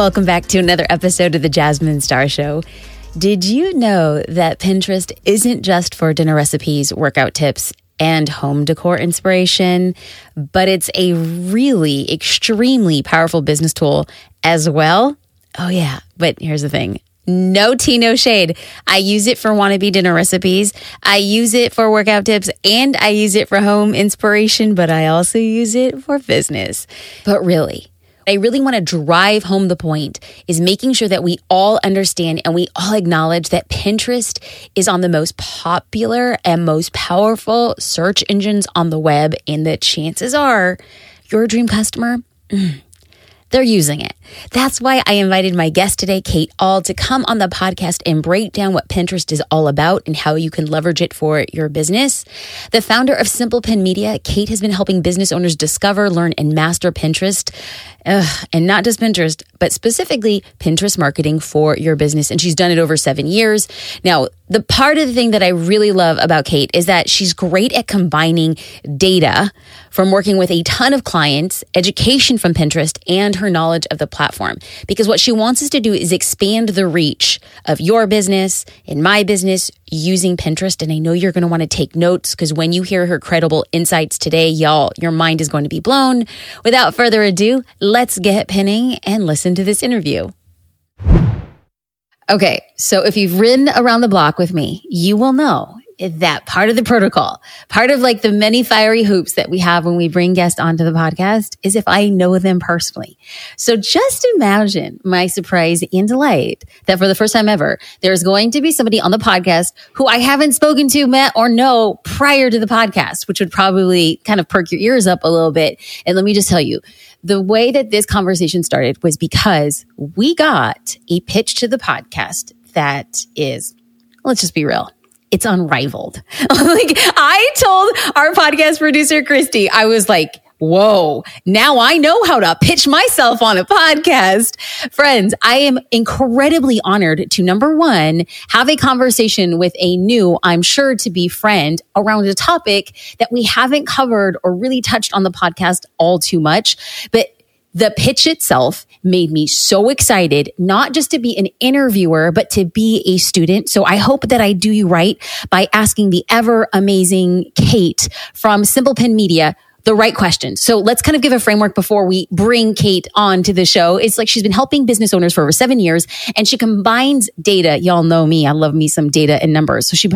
Welcome back to another episode of the Jasmine Star Show. Did you know that Pinterest isn't just for dinner recipes, workout tips, and home decor inspiration, but it's a really extremely powerful business tool as well? Oh yeah, but here's the thing. No tea, no shade. I use it for wannabe dinner recipes. I use it for workout tips, and I use it for home inspiration, but I also use it for business. But really, I really want to drive home the point is making sure that we all understand and we all acknowledge that Pinterest is on the most popular and most powerful search engines on the web, and the chances are your dream customer, they're using it. That's why I invited my guest today, Kate Ahl, to come on the podcast and break down what Pinterest is all about and how you can leverage it for your business. The founder of Simple Pin Media, Kate has been helping business owners discover, learn, and master Pinterest. And not just Pinterest, but specifically Pinterest marketing for your business. And she's done it over 7 years. Now, the part of the thing that I really love about Kate is that she's great at combining data from working with a ton of clients, education from Pinterest, and her knowledge of the platform. Because what she wants us to do is expand the reach of your business and my business using Pinterest. And I know you're going to want to take notes, because when you hear her credible insights today, y'all, your mind is going to be blown. Without further ado, let's get pinning and listen to this interview. Okay, so if you've ridden around the block with me, you will know that part of the protocol, part of like the many fiery hoops that we have when we bring guests onto the podcast is if I know them personally. So just imagine my surprise and delight that for the first time ever, there's going to be somebody on the podcast who I haven't spoken to, met, or know prior to the podcast, which would probably kind of perk your ears up a little bit. And let me just tell you, the way that this conversation started was because we got a pitch to the podcast that is, let's just be real, it's unrivaled. Like, I told our podcast producer, Christy, I was like, whoa, now I know how to pitch myself on a podcast. Friends, I am incredibly honored to, number one, have a conversation with a new, I'm sure to be friend around a topic that we haven't covered or really touched on the podcast all too much. But the pitch itself made me so excited, not just to be an interviewer, but to be a student. So I hope that I do you right by asking the ever amazing Kate from Simple Pin Media the right questions. So let's kind of give a framework before we bring Kate on to the show. It's like she's been helping business owners for over 7 years, and she combines data. Y'all know me. I love me some data and numbers. So she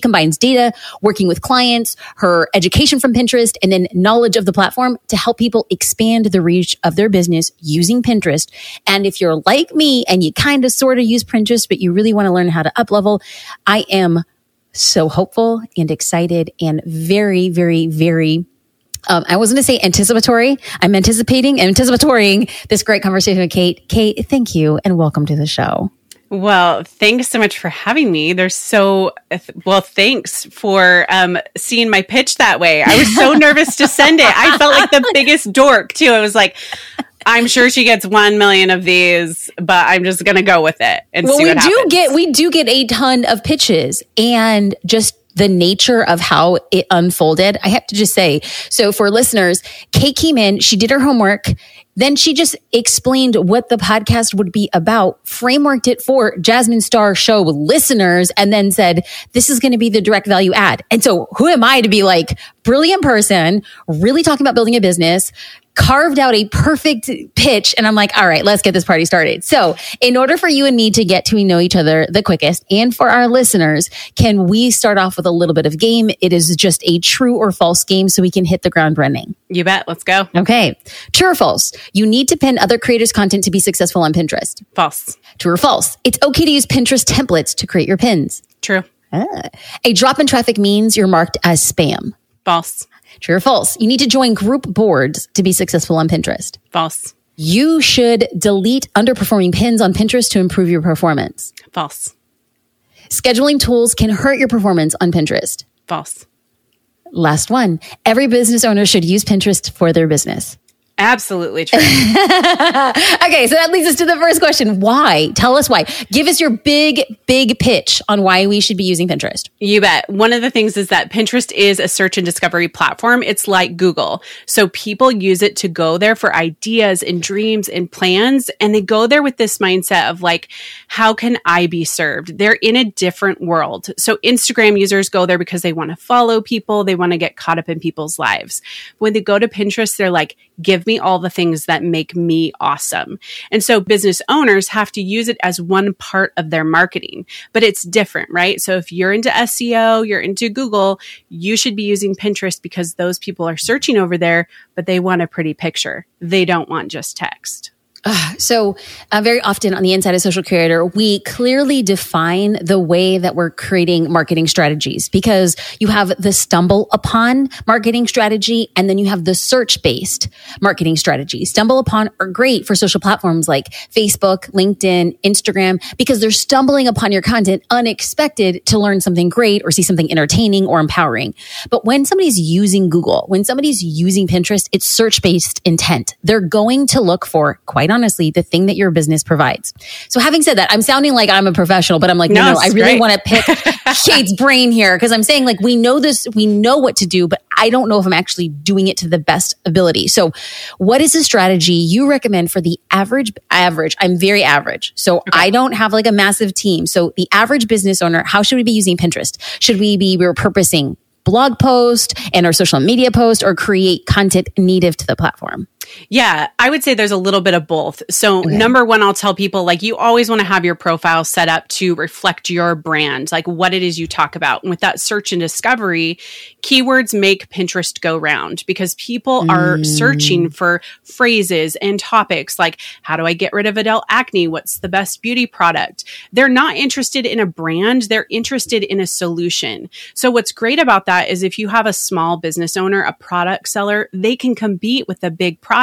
combines data, working with clients, her education from Pinterest, and then knowledge of the platform to help people expand the reach of their business using Pinterest. And if you're like me and you kind of sort of use Pinterest, but you really want to learn how to up-level, I am so hopeful and excited and very, very, very I wasn't going to say anticipatory. I'm anticipating this great conversation with Kate. Kate, thank you and welcome to the show. Well, thanks so much for having me. Thanks for seeing my pitch that way. I was so nervous to send it. I felt like the biggest dork too. I was like, I'm sure she gets 1 million of these, but I'm just going to go with it and see what happens. We do get a ton of pitches, and just the nature of how it unfolded, I have to just say. So for listeners, Kate came in, she did her homework, then she just explained what the podcast would be about, frameworked it for Jasmine Star Show listeners, and then said, this is going to be the direct value ad. And so who am I to be like, brilliant person, really talking about building a business, carved out a perfect pitch. And I'm like, all right, let's get this party started. So in order for you and me to get to know each other the quickest, and for our listeners, can we start off with a little bit of game? It is just a true or false game so we can hit the ground running. You bet. Let's go. Okay. True or false? You need to pin other creators' content to be successful on Pinterest. False. True or false? It's okay to use Pinterest templates to create your pins. True. A drop in traffic means you're marked as spam. False. True or false? You need to join group boards to be successful on Pinterest. False. You should delete underperforming pins on Pinterest to improve your performance. False. Scheduling tools can hurt your performance on Pinterest. False. Last one. Every business owner should use Pinterest for their business. Absolutely true. Okay, so that leads us to the first question. Why? Tell us why. Give us your big pitch on why we should be using Pinterest. You bet. One of the things is that Pinterest is a search and discovery platform. It's like Google. So people use it to go there for ideas and dreams and plans. And they go there with this mindset of like, how can I be served? They're in a different world. So Instagram users go there because they want to follow people. They want to get caught up in people's lives. When they go to Pinterest, they're like, give me all the things that make me awesome. And so business owners have to use it as one part of their marketing, but it's different, right? So if you're into SEO, you're into Google, you should be using Pinterest because those people are searching over there, but they want a pretty picture. They don't want just text. So very often on the Inside of Social Curator, we clearly define the way that we're creating marketing strategies, because you have the stumble upon marketing strategy and then you have the search-based marketing strategy. Stumble upon are great for social platforms like Facebook, LinkedIn, Instagram, because they're stumbling upon your content unexpected to learn something great or see something entertaining or empowering. But when somebody's using Google, when somebody's using Pinterest, it's search-based intent. They're going to look for, quite honestly, the thing that your business provides. So having said that, I'm sounding like I'm a professional, but I'm like, no, I really want to pick Kate's brain here, because I'm saying like, we know this, we know what to do, but I don't know if I'm actually doing it to the best ability. So what is the strategy you recommend for the average? I'm very average. So okay. I don't have like a massive team. So the average business owner, how should we be using Pinterest? Should we be repurposing blog post and our social media post, or create content native to the platform? Yeah, I would say there's a little bit of both. So number one, I'll tell people like you always want to have your profile set up to reflect your brand, like what it is you talk about. And with that search and discovery, keywords make Pinterest go round, because people are searching for phrases and topics like, how do I get rid of adult acne? What's the best beauty product? They're not interested in a brand. They're interested in a solution. So what's great about that is if you have a small business owner, a product seller, they can compete with the big products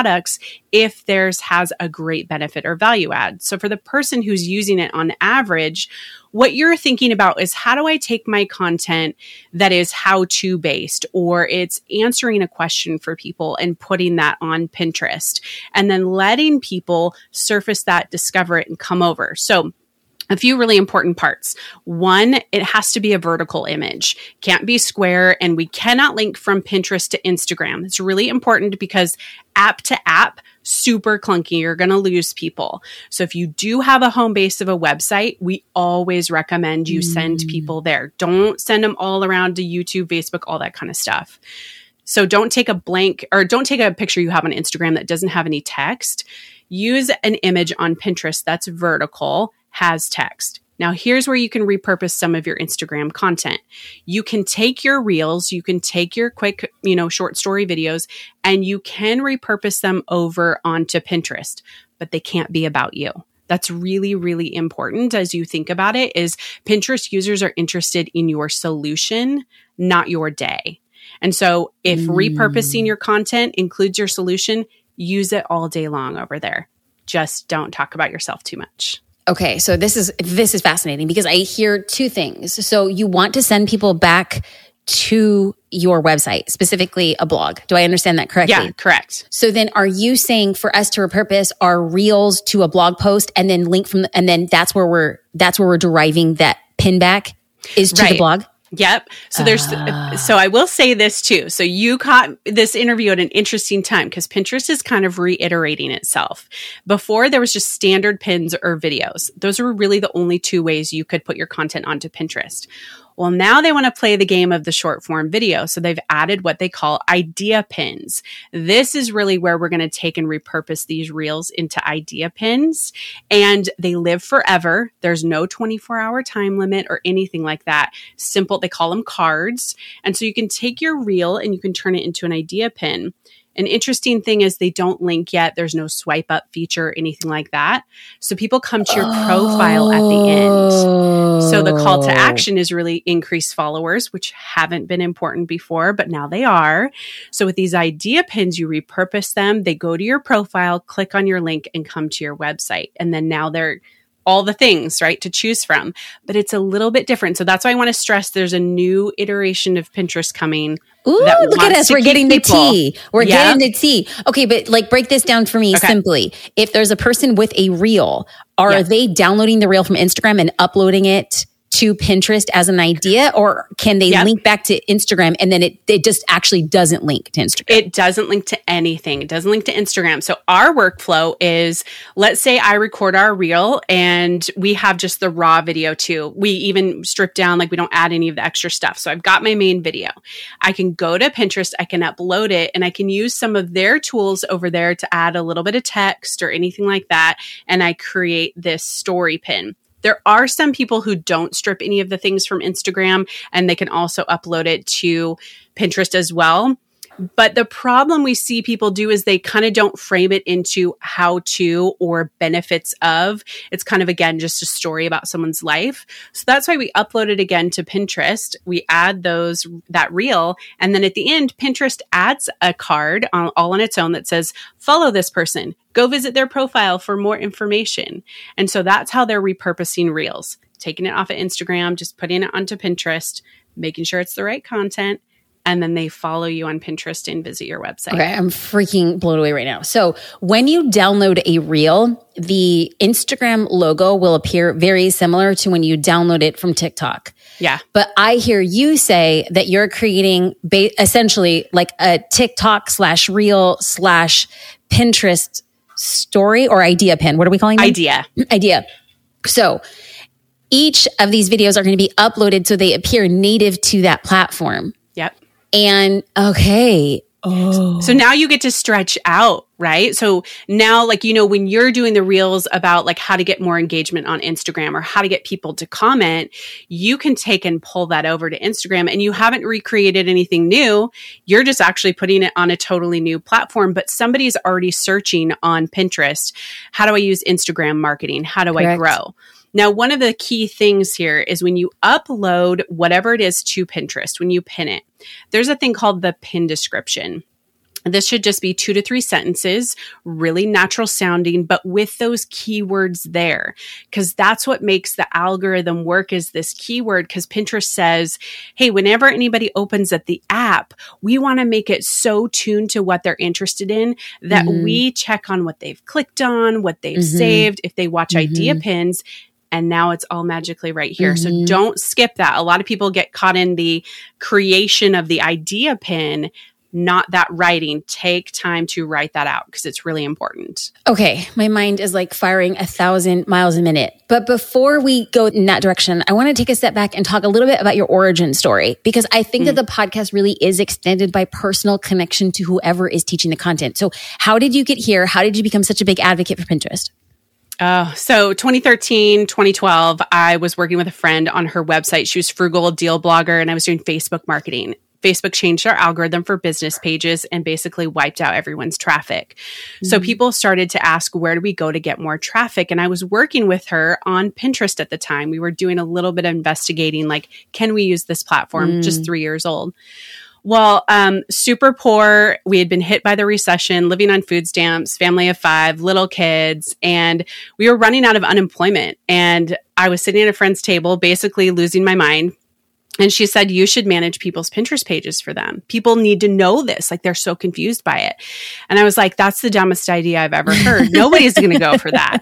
if theirs has a great benefit or value add. So for the person who's using it on average, what you're thinking about is, how do I take my content that is how-to based, or it's answering a question for people, and putting that on Pinterest and then letting people surface that, discover it, and come over. So a few really important parts. One, it has to be a vertical image. Can't be square, and we cannot link from Pinterest to Instagram. It's really important because app to app, super clunky. You're going to lose people. So if you do have a home base of a website, we always recommend you send people there. Don't send them all around to YouTube, Facebook, all that kind of stuff. So don't take a picture you have on Instagram that doesn't have any text. Use an image on Pinterest that's vertical, has text. Now, here's where you can repurpose some of your Instagram content. You can take your reels, you can take your quick, short story videos, and you can repurpose them over onto Pinterest, but they can't be about you. That's really, really important as you think about it, is Pinterest users are interested in your solution, not your day. And so if repurposing your content includes your solution, use it all day long over there. Just don't talk about yourself too much. Okay, so this is fascinating, because I hear two things. So you want to send people back to your website, specifically a blog. Do I understand that correctly? Yeah, correct. So then are you saying for us to repurpose our reels to a blog post and then link from and then that's where we're deriving that pin back is to the blog? Yep. So so I will say this too. So you caught this interview at an interesting time, because Pinterest is kind of reiterating itself. Before, there was just standard pins or videos. Those were really the only two ways you could put your content onto Pinterest. Well, now they want to play the game of the short form video. So they've added what they call idea pins. This is really where we're going to take and repurpose these reels into idea pins, and they live forever. There's no 24-hour time limit or anything like that. Simple, they call them cards. And so you can take your reel and you can turn it into an idea pin. An interesting thing is they don't link yet. There's no swipe up feature, anything like that. So people come to your profile at the end. So the call to action is really increase followers, which haven't been important before, but now they are. So with these idea pins, you repurpose them. They go to your profile, click on your link, and come to your website. And then now they're all the things, right, to choose from, but it's a little bit different. So that's why I want to stress there's a new iteration of Pinterest coming. Ooh, look at us. We're getting the tea. Okay, but like break this down for me simply. If there's a person with a reel, are they downloading the reel from Instagram and uploading it to Pinterest as an idea, or can they link back to Instagram and then it just actually doesn't link to Instagram? It doesn't link to anything. It doesn't link to Instagram. So our workflow is, let's say I record our reel and we have just the raw video too. We even strip down, like we don't add any of the extra stuff. So I've got my main video. I can go to Pinterest, I can upload it, and I can use some of their tools over there to add a little bit of text or anything like that. And I create this story pin. There are some people who don't strip any of the things from Instagram, and they can also upload it to Pinterest as well. But the problem we see people do is they kind of don't frame it into how to or benefits of. It's kind of, again, just a story about someone's life. So that's why we upload it again to Pinterest. We add that reel. And then at the end, Pinterest adds a card all on its own that says, follow this person, go visit their profile for more information. And so that's how they're repurposing reels, taking it off of Instagram, just putting it onto Pinterest, making sure it's the right content. And then they follow you on Pinterest and visit your website. Okay, I'm freaking blown away right now. So when you download a reel, the Instagram logo will appear very similar to when you download it from TikTok. Yeah. But I hear you say that you're creating essentially like a TikTok / reel / Pinterest story or idea pin. What are we calling it? Idea. So each of these videos are going to be uploaded so they appear native to that platform. Yep. And okay. Oh. So now you get to stretch out, right? So now, like, you know, when you're doing the reels about like how to get more engagement on Instagram or how to get people to comment, you can take and pull that over to Instagram, and you haven't recreated anything new. You're just actually putting it on a totally new platform, but somebody's already searching on Pinterest. How do I use Instagram marketing? How do I grow? Now, one of the key things here is when you upload whatever it is to Pinterest, when you pin it, there's a thing called the pin description. This should just be 2 to 3 sentences, really natural sounding, but with those keywords there, because that's what makes the algorithm work is this keyword, because Pinterest says, hey, whenever anybody opens up the app, we want to make it so tuned to what they're interested in that we check on what they've clicked on, what they've saved, if they watch idea pins. And now it's all magically right here. So don't skip that. A lot of people get caught in the creation of the idea pin, not that writing. Take time to write that out because it's really important. Okay. My mind is like firing 1,000 miles a minute. But before we go in that direction, I want to take a step back and talk a little bit about your origin story, because I think that the podcast really is extended by personal connection to whoever is teaching the content. So how did you get here? How did you become such a big advocate for Pinterest? So 2013, 2012, I was working with a friend on her website. She was frugal, deal blogger, and I was doing Facebook marketing. Facebook changed our algorithm for business pages and basically wiped out everyone's traffic. So people started to ask, where do we go to get more traffic? And I was working with her on Pinterest at the time. We were doing a little bit of investigating, like, can we use this platform? Just 3 years old. Well, super poor. We had been hit by the recession, living on food stamps, family of 5, little kids, and we were running out of unemployment. And I was sitting at a friend's table, basically losing my mind. And she said, you should manage people's Pinterest pages for them. People need to know this. Like, they're so confused by it. And I was like, that's the dumbest idea I've ever heard. Nobody's going to go for that.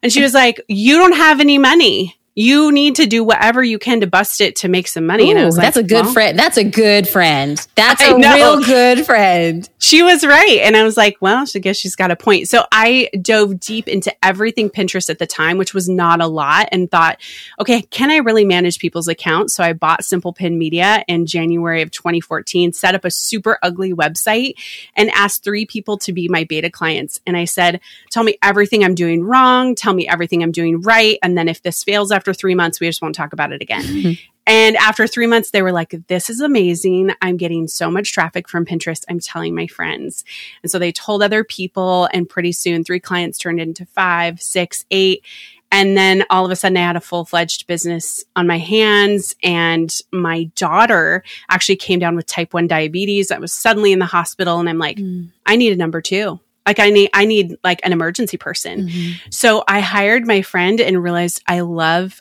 And she was like, you don't have any money. You need to do whatever you can to bust it to make some money. Ooh, and I was like, that's a good friend. That's a good friend. That's a real good friend. She was right. And I was like, well, I guess she's got a point. So I dove deep into everything Pinterest at the time, which was not a lot, and thought, okay, can I really manage people's accounts? So I bought Simple Pin Media in January of 2014, set up a super ugly website, and asked 3 people to be my beta clients. And I said, tell me everything I'm doing wrong. Tell me everything I'm doing right. And then if this fails after 3 months, we just won't talk about it again. And after 3 months, they were like, this is amazing. I'm getting so much traffic from Pinterest. I'm telling my friends. And so they told other people, and pretty soon 3 clients turned into 5, 6, 8. And then all of a sudden I had a full-fledged business on my hands, and my daughter actually came down with type 1 diabetes. I was suddenly in the hospital, and I'm like, I need a number 2. Like I need like an emergency person. Mm-hmm. So I hired my friend and realized I love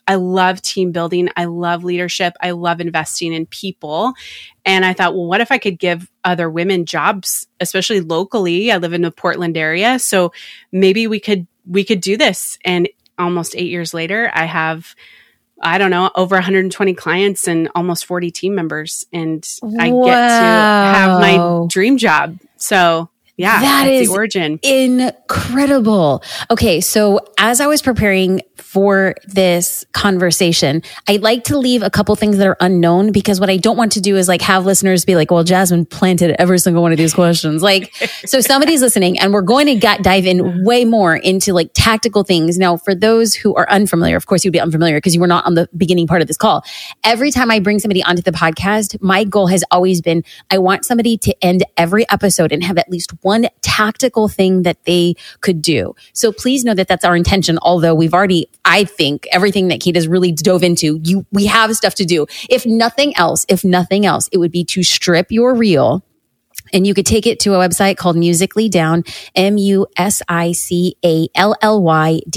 team building. I love leadership. I love investing in people. And I thought, well, what if I could give other women jobs, especially locally? I live in the Portland area. So maybe we could do this. And almost 8 years later, I have, I don't know, over 120 clients and almost 40 team members. And I get to have my dream job. So yeah, that's the origin. Incredible. Okay. So as I was preparing for this conversation, I like to leave a couple things that are unknown, because what I don't want to do is like have listeners be like, well, Jasmine planted every single one of these questions. Like, so somebody's listening and we're going to dive in way more into like tactical things. Now, for those who are unfamiliar, of course you'd be unfamiliar because you were not on the beginning part of this call. Every time I bring somebody onto the podcast, my goal has always been, I want somebody to end every episode and have at least one tactical thing that they could do. So please know that that's our intention. Although we've already, I think, everything that Kate has really dove into, we have stuff to do. If nothing else, it would be to strip your reel. And you could take it to a website called MusicallyDown,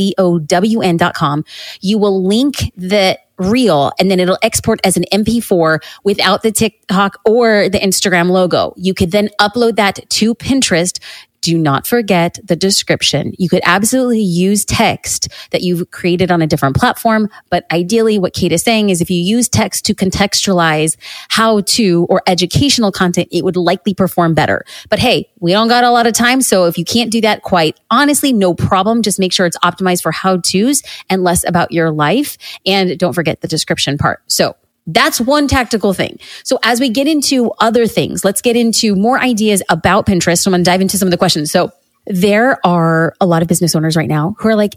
MusicallyDown.com. You will link the reel and then it'll export as an MP4 without the TikTok or the Instagram logo. You could then upload that to Pinterest. Do not forget the description. You could absolutely use text that you've created on a different platform. But ideally, what Kate is saying is if you use text to contextualize how-to or educational content, it would likely perform better. But hey, we don't got a lot of time. So if you can't do that quite honestly, no problem. Just make sure it's optimized for how-tos and less about your life. And don't forget the description part. So that's one tactical thing. So as we get into other things, let's get into more ideas about Pinterest. So I'm going to dive into some of the questions. So there are a lot of business owners right now who are like,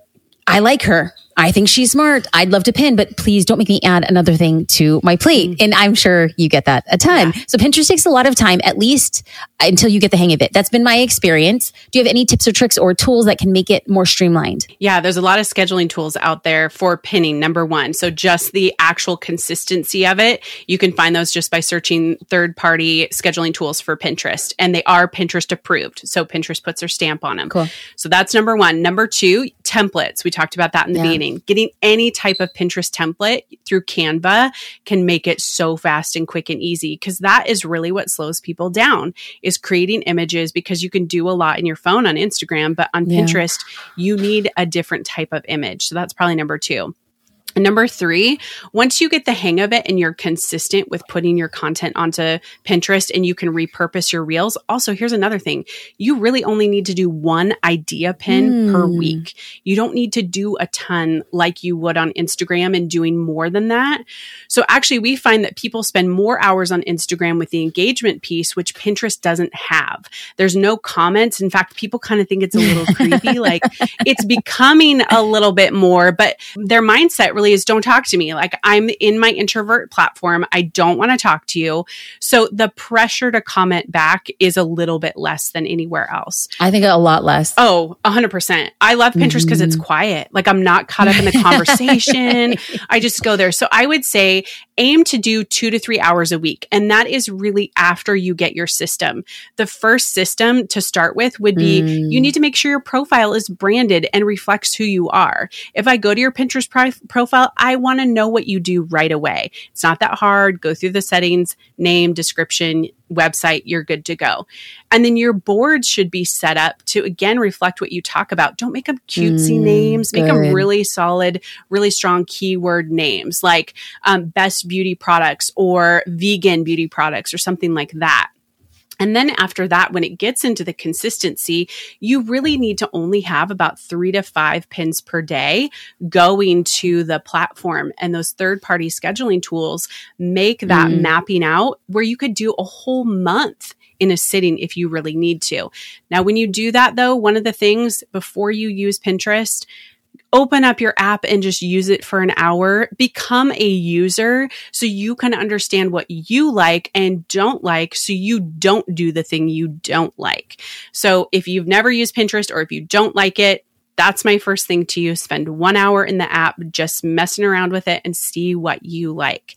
I like her. I think she's smart. I'd love to pin, but please don't make me add another thing to my plate. Mm-hmm. And I'm sure you get that a ton. Yeah. So Pinterest takes a lot of time, at least until you get the hang of it. That's been my experience. Do you have any tips or tricks or tools that can make it more streamlined? Yeah, there's a lot of scheduling tools out there for pinning, number one. So just the actual consistency of it, you can find those just by searching third-party scheduling tools for Pinterest. And they are Pinterest approved. So Pinterest puts their stamp on them. Cool. So that's number one. Number two, templates. We talked about that in the beginning. Getting any type of Pinterest template through Canva can make it so fast and quick and easy, because that is really what slows people down is creating images, because you can do a lot in your phone on Instagram, but on Pinterest, you need a different type of image. So that's probably number two. Number three, once you get the hang of it and you're consistent with putting your content onto Pinterest and you can repurpose your reels. Also, here's another thing. You really only need to do one idea pin per week. You don't need to do a ton like you would on Instagram and doing more than that. So actually, we find that people spend more hours on Instagram with the engagement piece, which Pinterest doesn't have. There's no comments. In fact, people kind of think it's a little creepy. Like it's becoming a little bit more, but their mindset really is don't talk to me. Like I'm in my introvert platform. I don't want to talk to you. So the pressure to comment back is a little bit less than anywhere else. I think a lot less. Oh, 100%. I love Pinterest because it's quiet. Like I'm not caught up in the conversation. Right. I just go there. So I would say aim to do 2 to 3 hours a week. And that is really after you get your system. The first system to start with would be you need to make sure your profile is branded and reflects who you are. If I go to your Pinterest profile, I want to know what you do right away. It's not that hard. Go through the settings, name, description, website, you're good to go. And then your boards should be set up to, again, reflect what you talk about. Don't make them cutesy names. Good. Make them really solid, really strong keyword names like best beauty products or vegan beauty products or something like that. And then after that, when it gets into the consistency, you really need to only have about 3 to 5 pins per day going to the platform. And those third-party scheduling tools make that mapping out where you could do a whole month in a sitting if you really need to. Now, when you do that, though, one of the things before you use Pinterest, open up your app and just use it for an hour. Become a user so you can understand what you like and don't like so you don't do the thing you don't like. So if you've never used Pinterest or if you don't like it, that's my first thing to you. Spend 1 hour in the app just messing around with it and see what you like.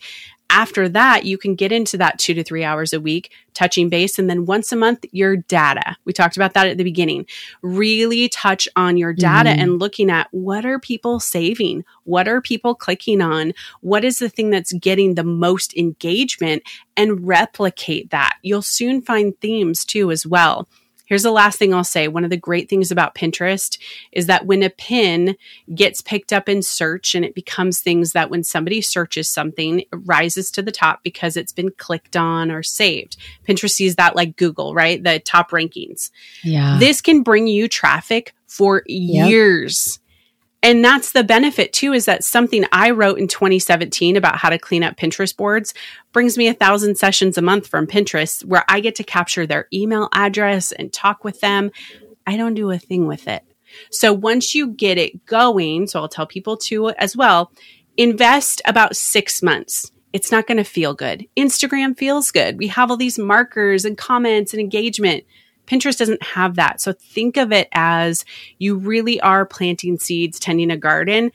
After that, you can get into that 2 to 3 hours a week, touching base. And then once a month, your data. We talked about that at the beginning. Really touch on your data and looking at what are people saving? What are people clicking on? What is the thing that's getting the most engagement? And replicate that. You'll soon find themes too as well. Here's the last thing I'll say. One of the great things about Pinterest is that when a pin gets picked up in search and it becomes things that when somebody searches something, it rises to the top because it's been clicked on or saved. Pinterest sees that like Google, right? The top rankings. Yeah. This can bring you traffic for years. And that's the benefit too, is that something I wrote in 2017 about how to clean up Pinterest boards brings me 1,000 sessions a month from Pinterest where I get to capture their email address and talk with them. I don't do a thing with it. So once you get it going, so I'll tell people to as well, invest about 6 months. It's not going to feel good. Instagram feels good. We have all these markers and comments and engagement. Pinterest doesn't have that. So think of it as you really are planting seeds, tending a garden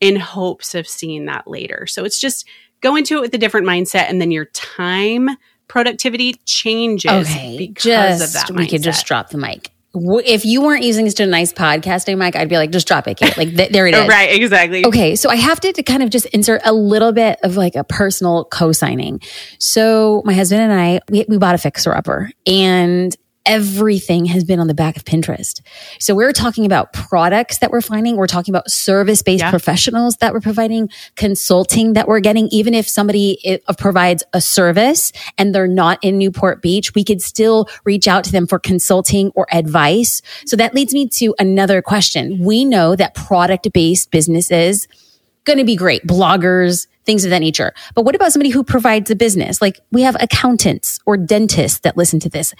in hopes of seeing that later. So it's just go into it with a different mindset, and then your time productivity changes because of that mindset. We could just drop the mic. If you weren't using such a nice podcasting mic, I'd be like, just drop it, Kate. Like, there it is. Right, exactly. Okay, so I have to kind of just insert a little bit of like a personal co-signing. So my husband and I, we bought a fixer-upper, and everything has been on the back of Pinterest. So we're talking about products that we're finding. We're talking about service-based professionals that we're providing, consulting that we're getting. Even if somebody provides a service and they're not in Newport Beach, we could still reach out to them for consulting or advice. So that leads me to another question. We know that product-based businesses going to be great. Bloggers, things of that nature. But what about somebody who provides a business? Like, we have accountants or dentists that listen to this.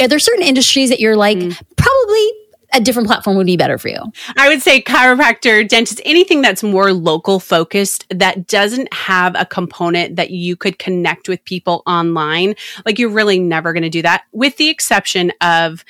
Are there certain industries that you're like, probably a different platform would be better for you? I would say chiropractor, dentist, anything that's more local focused that doesn't have a component that you could connect with people online. Like, you're really never going to do that, with the exception of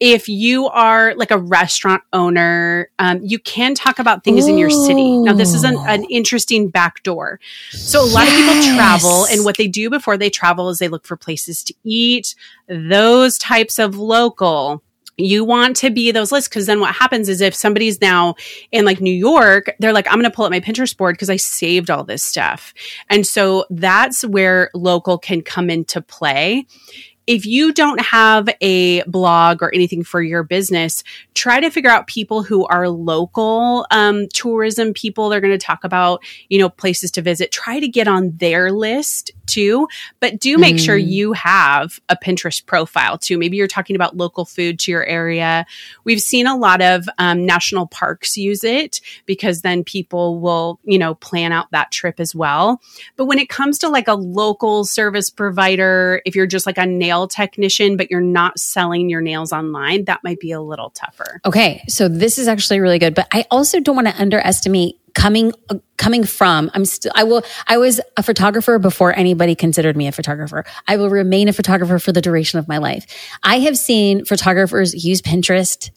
if you are like a restaurant owner, you can talk about things in your city. Now, this is an interesting backdoor. So a lot of people travel, and what they do before they travel is they look for places to eat, those types of local. You want to be those lists, because then what happens is if somebody's now in like New York, they're like, I'm going to pull up my Pinterest board because I saved all this stuff. And so that's where local can come into play. If you don't have a blog or anything for your business, try to figure out people who are local tourism people. They're going to talk about, places to visit. Try to get on their list too, but do make sure you have a Pinterest profile too. Maybe you're talking about local food to your area. We've seen a lot of national parks use it, because then people will, plan out that trip as well. But when it comes to like a local service provider, if you're just like a nail technician, but you're not selling your nails online, that might be a little tougher. Okay. So this is actually really good, but I also don't want to underestimate coming from, I was a photographer before anybody considered me a photographer. I will remain a photographer for the duration of my life. I have seen photographers use Pinterest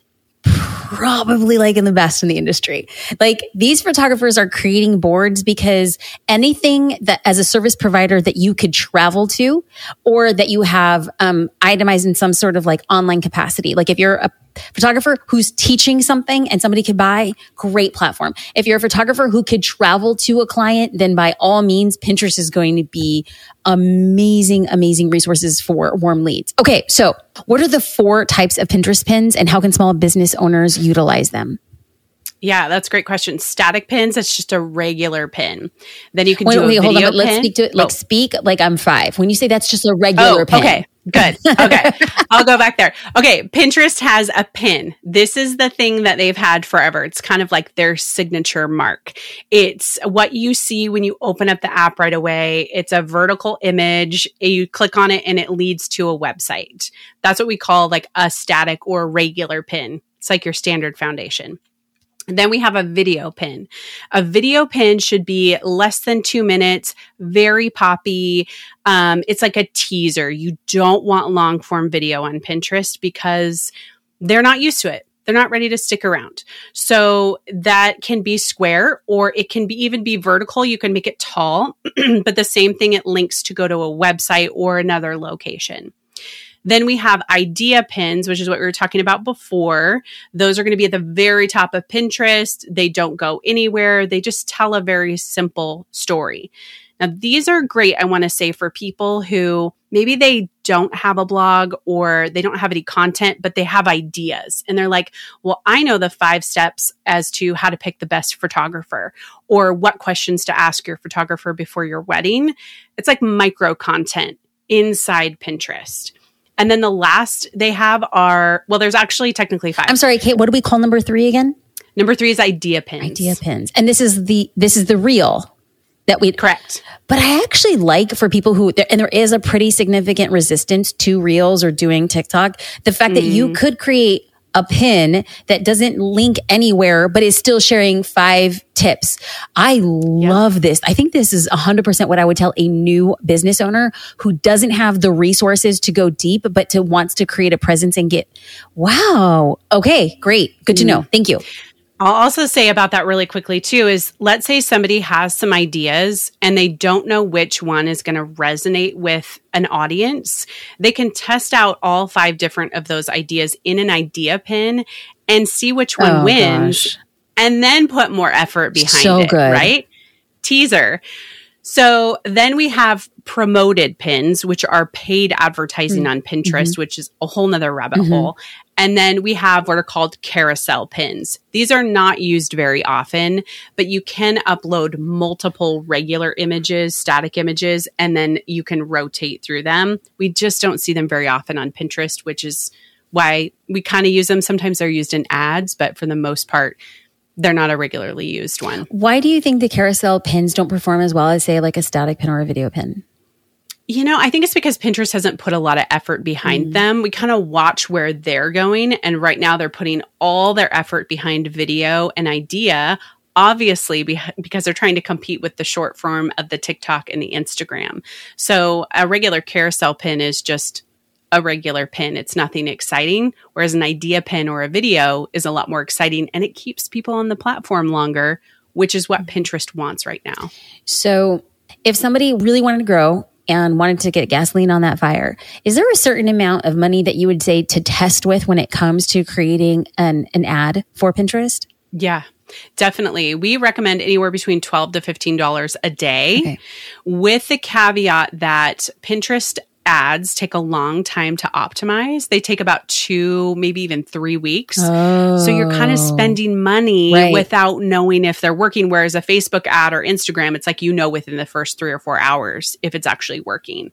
probably like in the best in the industry. Like, these photographers are creating boards because anything that as a service provider that you could travel to, or that you have itemized in some sort of like online capacity. Like, if you're a photographer who's teaching something and somebody could buy, great platform. If you're a photographer who could travel to a client, then by all means, Pinterest is going to be amazing, amazing resources for warm leads. Okay, so what are the 4 types of Pinterest pins, and how can small business owners utilize them? Yeah, that's a great question. Static pins, that's just a regular pin. Then you can hold on, let's speak to it. Like, speak like I'm 5. When you say that's just a regular pin. Okay. Good. Okay. I'll go back there. Okay. Pinterest has a pin. This is the thing that they've had forever. It's kind of like their signature mark. It's what you see when you open up the app right away. It's a vertical image. You click on it and it leads to a website. That's what we call like a static or regular pin. It's like your standard foundation. Then we have a video pin. A video pin should be less than 2 minutes, very poppy. It's like a teaser. You don't want long form video on Pinterest because they're not used to it. They're not ready to stick around. So that can be square, or it can be even be vertical. You can make it tall, but the same thing, it links to go to a website or another location. Then we have idea pins, which is what we were talking about before. Those are going to be at the very top of Pinterest. They don't go anywhere. They just tell a very simple story. Now, these are great, I want to say, for people who maybe they don't have a blog or they don't have any content, but they have ideas. And they're like, well, I know the 5 steps as to how to pick the best photographer or what questions to ask your photographer before your wedding. It's like micro content inside Pinterest. And then the last they have are, well, there's actually technically 5. I'm sorry, Kate, what do we call number 3 again? Number 3 is idea pins. Idea pins. And this is the real that we... Correct. But I actually like, for people who... And there is a pretty significant resistance to Reels or doing TikTok. The fact that you could create a pin that doesn't link anywhere, but is still sharing 5 tips. I love this. I think this is 100% what I would tell a new business owner who doesn't have the resources to go deep, but wants to create a presence and get, wow, okay, great. Good to know. Thank you. I'll also say about that really quickly too is, let's say somebody has some ideas and they don't know which one is going to resonate with an audience. They can test out all 5 different of those ideas in an idea pin and see which one wins, and then put more effort behind it. Good. Right? Teaser. So then we have promoted pins, which are paid advertising on Pinterest, which is a whole nother rabbit hole. And then we have what are called carousel pins. These are not used very often, but you can upload multiple regular images, static images, and then you can rotate through them. We just don't see them very often on Pinterest, which is why we kind of use them. Sometimes they're used in ads, but for the most part, they're not a regularly used one. Why do you think the carousel pins don't perform as well as, say, like a static pin or a video pin? You know, I think it's because Pinterest hasn't put a lot of effort behind them. We kind of watch where they're going. And right now they're putting all their effort behind video and idea, obviously, because they're trying to compete with the short form of the TikTok and the Instagram. So a regular carousel pin is just a regular pin. It's nothing exciting. Whereas an idea pin or a video is a lot more exciting, and it keeps people on the platform longer, which is what Pinterest wants right now. So if somebody really wanted to grow and wanted to get gasoline on that fire, is there a certain amount of money that you would say to test with when it comes to creating an ad for Pinterest? Yeah, definitely. We recommend anywhere between $12 to $15 a day, with the caveat that Pinterest ads take a long time to optimize. They take about 2, maybe even 3 weeks. So you're kind of spending money without knowing if they're working. Whereas a Facebook ad or Instagram, it's like, you know, within the first 3 or 4 hours if it's actually working.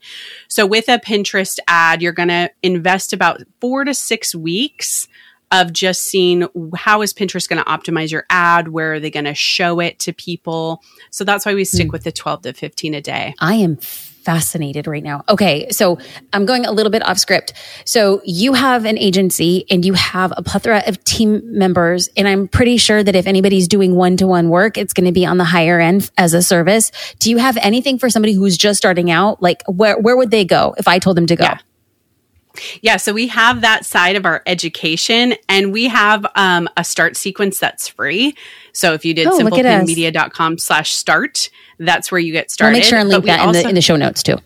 So with a Pinterest ad, you're going to invest about 4 to 6 weeks of just seeing, how is Pinterest going to optimize your ad? Where are they going to show it to people? So that's why we stick with the 12 to 15 a day. I am fascinated right now. Okay, so I'm going a little bit off script. So you have an agency and you have a plethora of team members, and I'm pretty sure that if anybody's doing one-to-one work, it's going to be on the higher end as a service. Do you have anything for somebody who's just starting out? Like, where would they go if I told them to go? Yeah, so we have that side of our education, and we have a start sequence that's free. So if you did simplepinmedia.com/start, that's where you get started. I'll make sure and link that in the show notes too.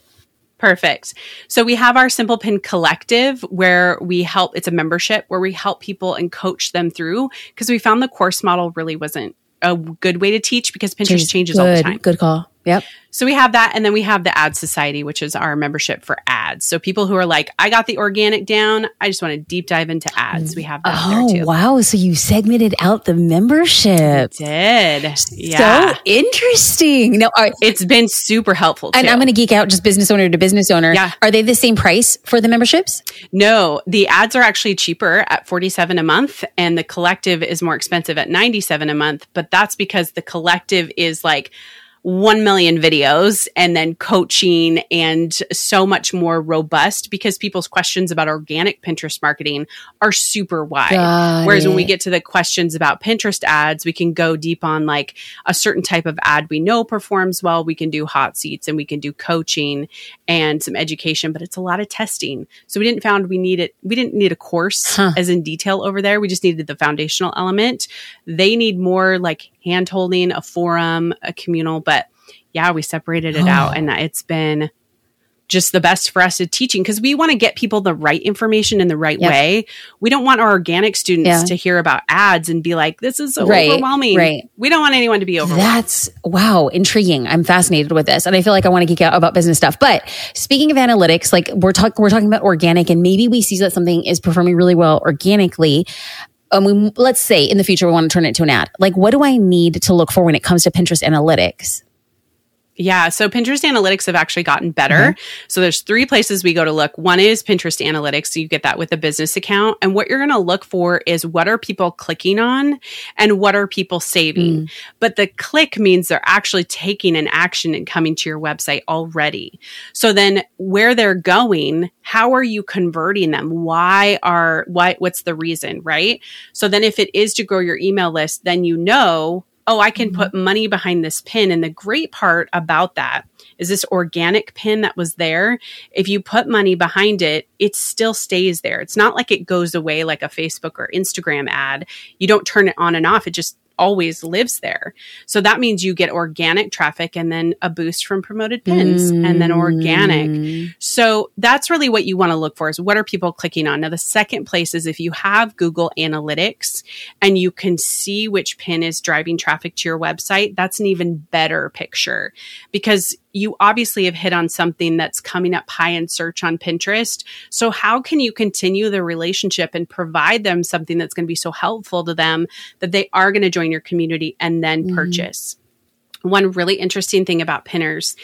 Perfect. So we have our Simple Pin Collective, where we help, it's a membership where we help people and coach them through, because we found the course model really wasn't a good way to teach, because Pinterest changes all the time. Good call. Yep. So we have that. And then we have the Ad Society, which is our membership for ads. So people who are like, I got the organic down, I just want to deep dive into ads. We have that there too. Wow. So you segmented out the membership. I did. Yeah. So interesting. Now, it's been super helpful too. And I'm going to geek out, just business owner to business owner. Yeah. Are they the same price for the memberships? No, the ads are actually cheaper at $47 a month. And the collective is more expensive at $97 a month. But that's because the collective is like, 1 million videos and then coaching and so much more robust, because people's questions about organic Pinterest marketing are super wide. Whereas when we get to the questions about Pinterest ads, we can go deep on like a certain type of ad we know performs well. We can do hot seats and we can do coaching and some education, but it's a lot of testing. So we didn't found we needed, we didn't need a course as in detail over there. We just needed the foundational element. They need more like hand holding, a forum, a communal, but yeah, we separated it out, and it's been just the best for us at teaching, because we want to get people the right information in the right way. We don't want our organic students to hear about ads and be like, this is so overwhelming. We don't want anyone to be overwhelmed. That's intriguing. I'm fascinated with this. And I feel like I want to geek out about business stuff. But speaking of analytics, like we're talking about organic, and maybe we see that something is performing really well organically. Let's say in the future, we want to turn it to an ad. Like, what do I need to look for when it comes to Pinterest analytics? Yeah. So Pinterest analytics have actually gotten better. So there's three places we go to look. One is Pinterest analytics. So you get that with a business account. And what you're going to look for is, what are people clicking on and what are people saving? But the click means they're actually taking an action and coming to your website already. So then where they're going, how are you converting them? What's the reason, right? So then if it is to grow your email list, then you know, oh, I can put money behind this pin. And the great part about that is this organic pin that was there, if you put money behind it, it still stays there. It's not like it goes away like a Facebook or Instagram ad. You don't turn it on and off. It just always lives there. So that means you get organic traffic and then a boost from promoted pins and then organic. So that's really what you want to look for, is what are people clicking on? Now, the second place is if you have Google Analytics and you can see which pin is driving traffic to your website, that's an even better picture, because you obviously have hit on something that's coming up high in search on Pinterest. So how can you continue the relationship and provide them something that's going to be so helpful to them that they are going to join your community and then purchase? One really interesting thing about pinners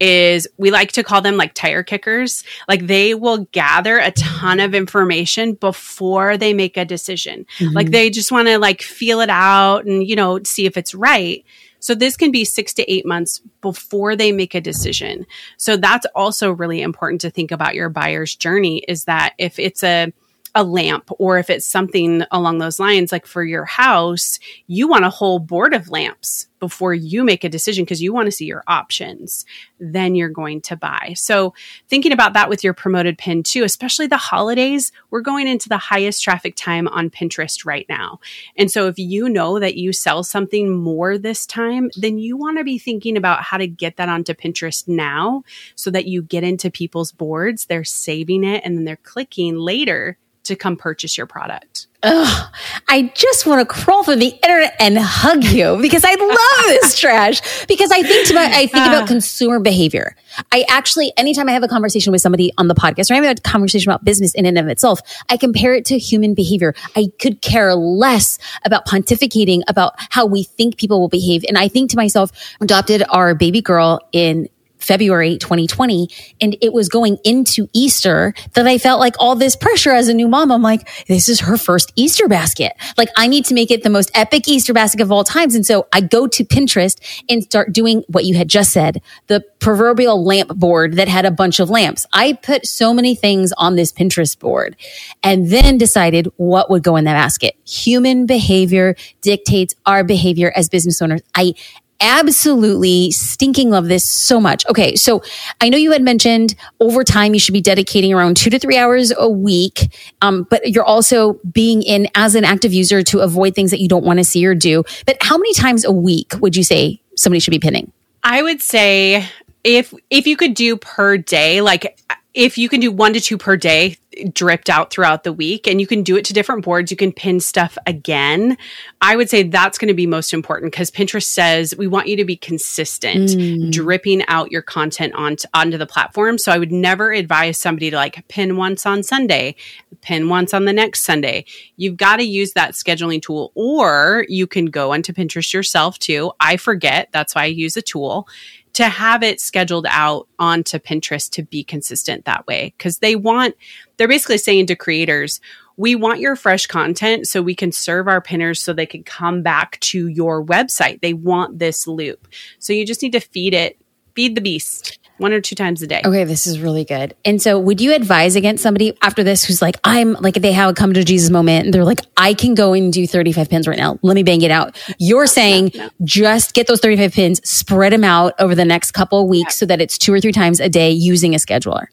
is we like to call them like tire kickers. Like, they will gather a ton of information before they make a decision. Like, they just want to like feel it out and, you know, see if it's right. So this can be 6 to 8 months before they make a decision. So that's also really important to think about your buyer's journey, is that if it's a lamp, or if it's something along those lines, like for your house, you want a whole board of lamps before you make a decision, because you want to see your options, then you're going to buy. So thinking about that with your promoted pin too, especially the holidays, we're going into the highest traffic time on Pinterest right now. And so if you know that you sell something more this time, then you want to be thinking about how to get that onto Pinterest now, so that you get into people's boards, they're saving it, and then they're clicking later to come purchase your product. Ugh, I just want to crawl through the internet and hug you, because I love this trash. Because I think about consumer behavior. I actually, anytime I have a conversation with somebody on the podcast, or I have a conversation about business in and of itself, I compare it to human behavior. I could care less about pontificating about how we think people will behave. And I think to myself, adopted our baby girl in February 2020, and it was going into Easter that I felt like all this pressure as a new mom. I'm like, this is her first Easter basket. Like, I need to make it the most epic Easter basket of all times. And so I go to Pinterest and start doing what you had just said, the proverbial lamp board that had a bunch of lamps. I put so many things on this Pinterest board and then decided what would go in that basket. Human behavior dictates our behavior as business owners. I absolutely stinking love this so much. Okay. So I know you had mentioned over time, you should be dedicating around 2 to 3 hours a week. But you're also being in as an active user to avoid things that you don't want to see or do. But how many times a week would you say somebody should be pinning? I would say if you could do per day, like if you can do 1 to 2 per day, dripped out throughout the week, and you can do it to different boards. You can pin stuff again. I would say that's going to be most important, because Pinterest says we want you to be consistent, dripping out your content onto the platform. So I would never advise somebody to like pin once on Sunday, pin once on the next Sunday. You've got to use that scheduling tool, or you can go onto Pinterest yourself too. I forget. That's why I use a tool to have it scheduled out onto Pinterest to be consistent that way. Because they're basically saying to creators, We want your fresh content so we can serve our pinners so they can come back to your website. They want this loop. So you just need to feed it, feed the beast 1 or 2 times a day. Okay, this is really good. And so would you advise against somebody after this who's like, I'm like, they have a come to Jesus moment and they're like, I can go and do 35 pins right now. Let me bang it out. You're saying just get those 35 pins, spread them out over the next couple of weeks so that it's 2 or 3 times a day using a scheduler.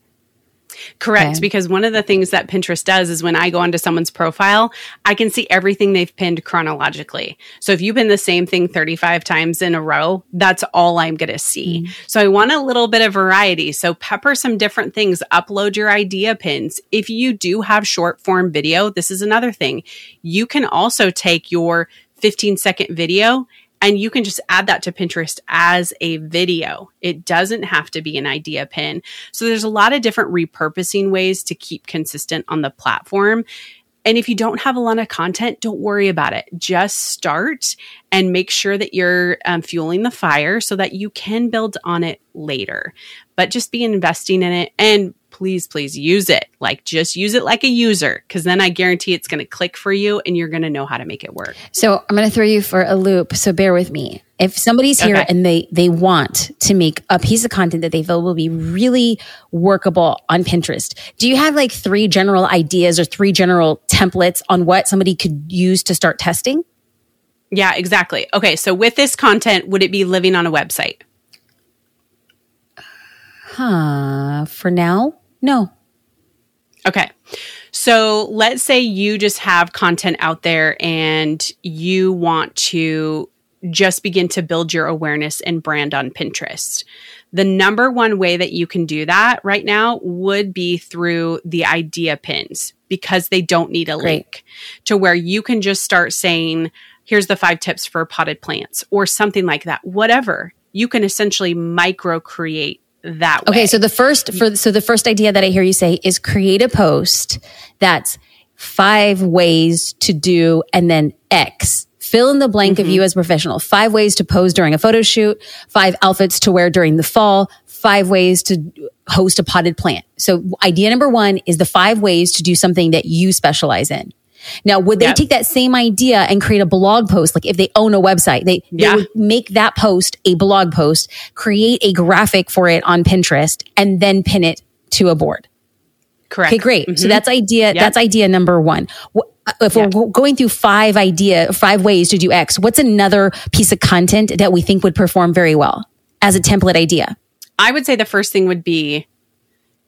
Correct. Okay. Because one of the things that Pinterest does is when I go onto someone's profile, I can see everything they've pinned chronologically. So if you've been the same thing 35 times in a row, that's all I'm going to see. Mm-hmm. So I want a little bit of variety. So pepper some different things, upload your idea pins. If you do have short form video, this is another thing. You can also take your 15-second video and you can just add that to Pinterest as a video. It doesn't have to be an idea pin. So there's a lot of different repurposing ways to keep consistent on the platform. And if you don't have a lot of content, don't worry about it. Just start and make sure that you're fueling the fire so that you can build on it later. But just be investing in it and please, please use it. Like, just use it like a user, because then I guarantee it's going to click for you and you're going to know how to make it work. So I'm going to throw you for a loop. So bear with me. If somebody's here and they want to make a piece of content that they feel will be really workable on Pinterest, do you have like 3 general ideas or 3 general templates on what somebody could use to start testing? Yeah, exactly. Okay. So with this content, would it be living on a website? For now? No. Okay. So let's say you just have content out there and you want to just begin to build your awareness and brand on Pinterest. The number one way that you can do that right now would be through the idea pins, because they don't need a link, to where you can just start saying, here's the 5 tips for potted plants or something like that. Whatever. You can essentially micro create that way. Okay, so the first idea that I hear you say is create a post that's 5 ways to do, and then X. Fill in the blank of you as a professional. 5 ways to pose during a photo shoot, 5 outfits to wear during the fall, 5 ways to host a potted plant. So idea number 1 is the 5 ways to do something that you specialize in. Now, would they take that same idea and create a blog post? Like if they own a website, they would make that post a blog post, create a graphic for it on Pinterest, and then pin it to a board. Correct. Okay, great. Mm-hmm. So that's idea number 1. If we're going through 5 ways to do X, what's another piece of content that we think would perform very well as a template idea? I would say the first thing would be,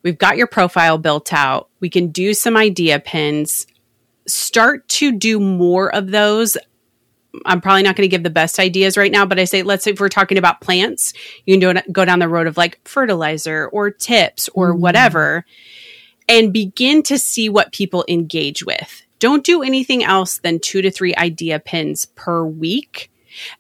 we've got your profile built out. We can do some idea pins. Start to do more of those. I'm probably not going to give the best ideas right now, but I say, let's say if we're talking about plants, you can go down the road of like fertilizer or tips or whatever, and begin to see what people engage with. Don't do anything else than 2 to 3 idea pins per week.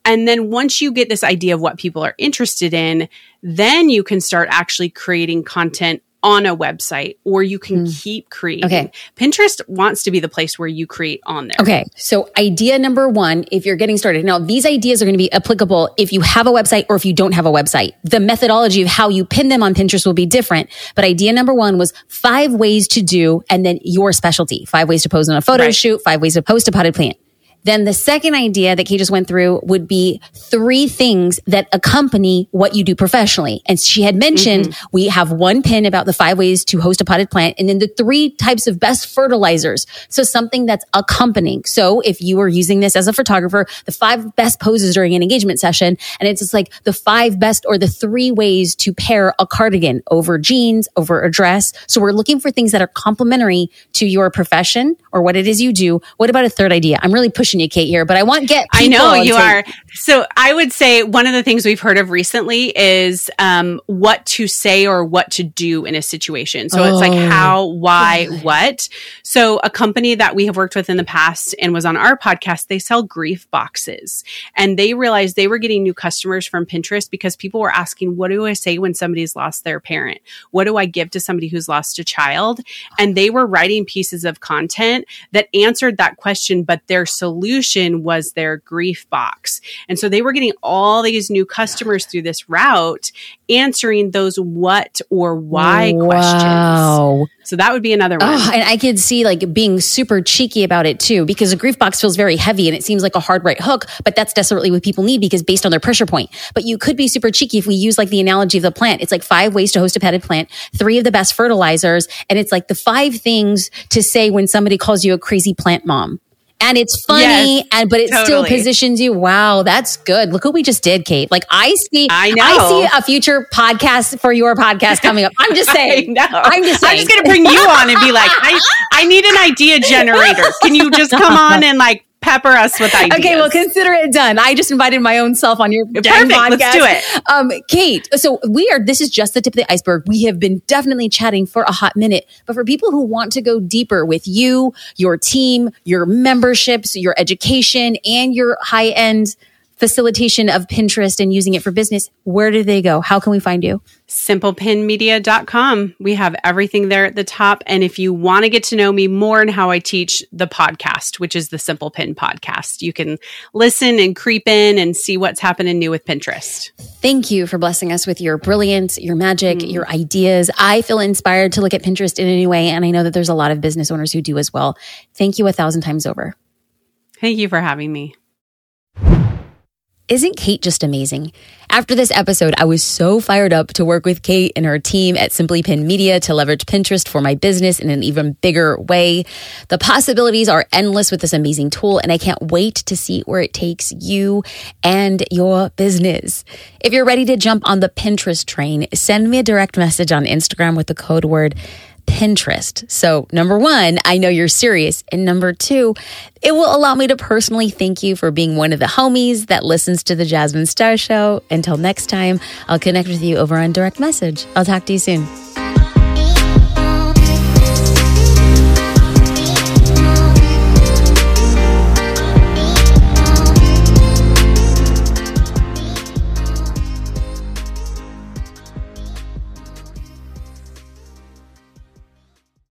And then once you get this idea of what people are interested in, then you can start actually creating content on a website, or you can keep creating. Okay. Pinterest wants to be the place where you create on there. Okay. So idea number 1, if you're getting started. Now, these ideas are going to be applicable if you have a website or if you don't have a website. The methodology of how you pin them on Pinterest will be different. But idea number 1 was 5 ways to do, and then your specialty. 5 ways to pose on a photo shoot, 5 ways to post a potted plant. Then the second idea that Kate just went through would be 3 things that accompany what you do professionally. And she had mentioned we have one pin about the 5 ways to host a potted plant, and then the 3 types of best fertilizers. So something that's accompanying. So if you were using this as a photographer, the 5 best poses during an engagement session, and it's just like the 5 best or the 3 ways to pair a cardigan over jeans, over a dress. So we're looking for things that are complementary to your profession or what it is you do. What about a third idea? I'm really pushing you, Kate, here, but I want get people. I know you are. So I would say one of the things we've heard of recently is what to say or what to do in a situation. So it's like how, why, what. So a company that we have worked with in the past and was on our podcast, they sell grief boxes. And they realized they were getting new customers from Pinterest because people were asking, what do I say when somebody's lost their parent? What do I give to somebody who's lost a child? And they were writing pieces of content that answered that question, but their solution solution was their grief box. And so they were getting all these new customers through this route, answering those what or why questions. So that would be another one. Oh, and I could see like being super cheeky about it too, because a grief box feels very heavy and it seems like a hard right hook, but that's desperately what people need because based on their pressure point. But you could be super cheeky if we use like the analogy of the plant. It's like 5 ways to host a petted plant, 3 of the best fertilizers. And it's like the 5 things to say when somebody calls you a crazy plant mom. And it's funny, yes, and but it totally still positions you. Wow, that's good. Look what we just did, Kate. Like I see a future podcast for your podcast coming up. I'm just saying. I'm just going to bring you on and be like, I need an idea generator. Can you just come on and like pepper us with ideas? Okay, well, consider it done. I just invited my own self on your podcast. Perfect. Let's do it. Kate, so this is just the tip of the iceberg. We have been definitely chatting for a hot minute, but for people who want to go deeper with you, your team, your memberships, your education, and your high-end facilitation of Pinterest and using it for business, where do they go? How can we find you? SimplePinMedia.com. We have everything there at the top. And if you want to get to know me more and how I teach the podcast, which is the Simple Pin Podcast, you can listen and creep in and see what's happening new with Pinterest. Thank you for blessing us with your brilliance, your magic, your ideas. I feel inspired to look at Pinterest in a new way. And I know that there's a lot of business owners who do as well. Thank you 1,000 times over. Thank you for having me. Isn't Kate just amazing? After this episode, I was so fired up to work with Kate and her team at Simply Pin Media to leverage Pinterest for my business in an even bigger way. The possibilities are endless with this amazing tool, and I can't wait to see where it takes you and your business. If you're ready to jump on the Pinterest train, send me a direct message on Instagram with the code word Pinterest. So 1, I know you're serious. And 2, it will allow me to personally thank you for being one of the homies that listens to the Jasmine Star Show. Until next time, I'll connect with you over on direct message. I'll talk to you soon.